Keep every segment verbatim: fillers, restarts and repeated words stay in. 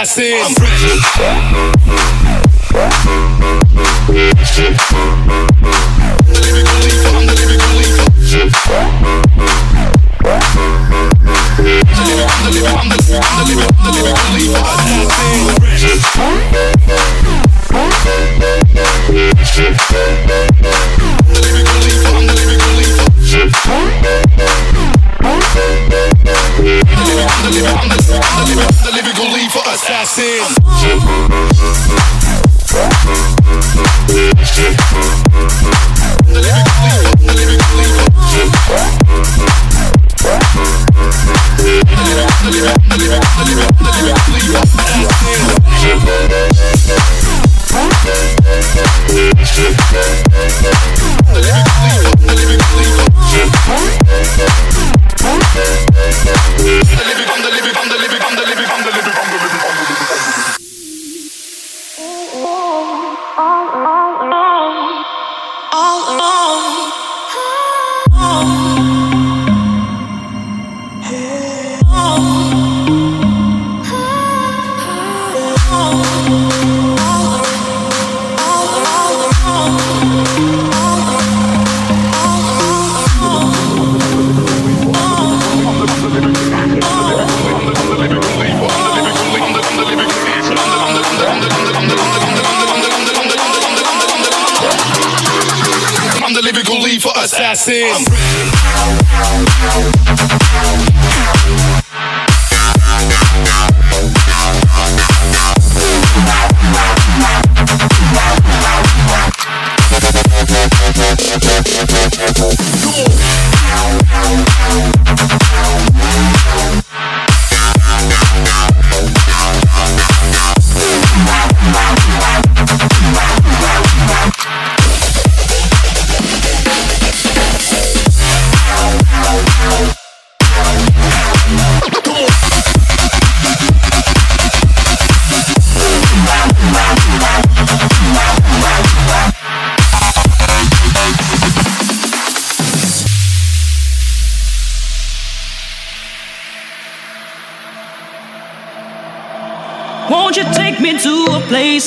glasses. I'm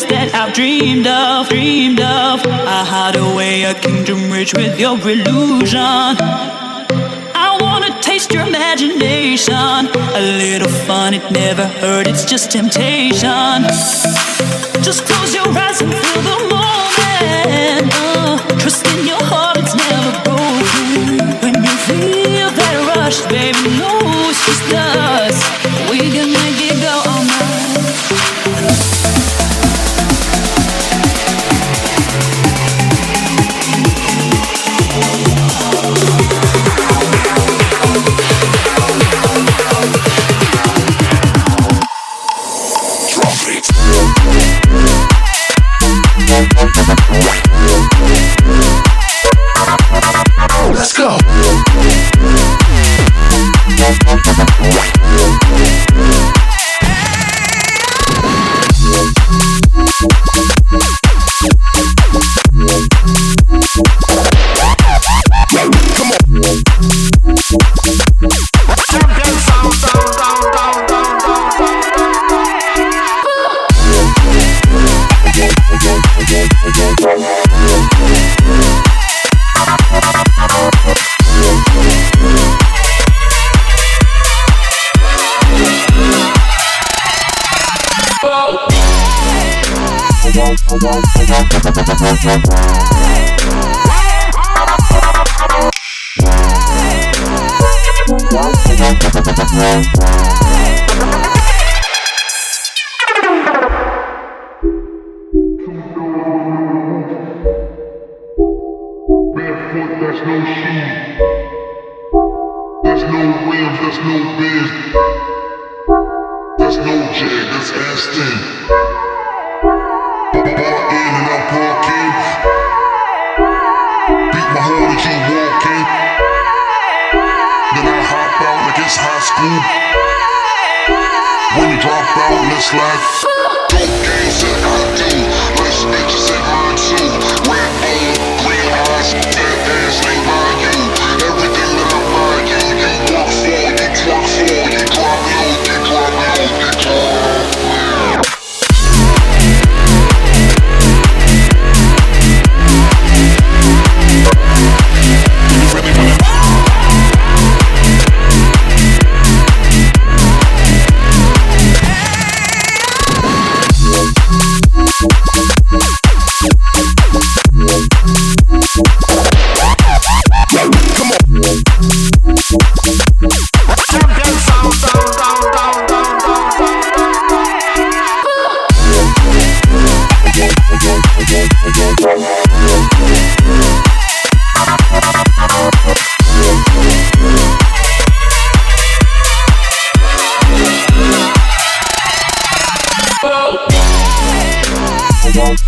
that I've dreamed of, dreamed of. I hide away a kingdom rich with your illusion. I wanna taste your imagination. A little fun, it never hurt, it's just temptation. Just close your eyes and feel the moment. uh, Trust in your heart, it's never broken. When you feel that rush, baby, no, it's just us. We can make it go all night. Wow.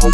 We'll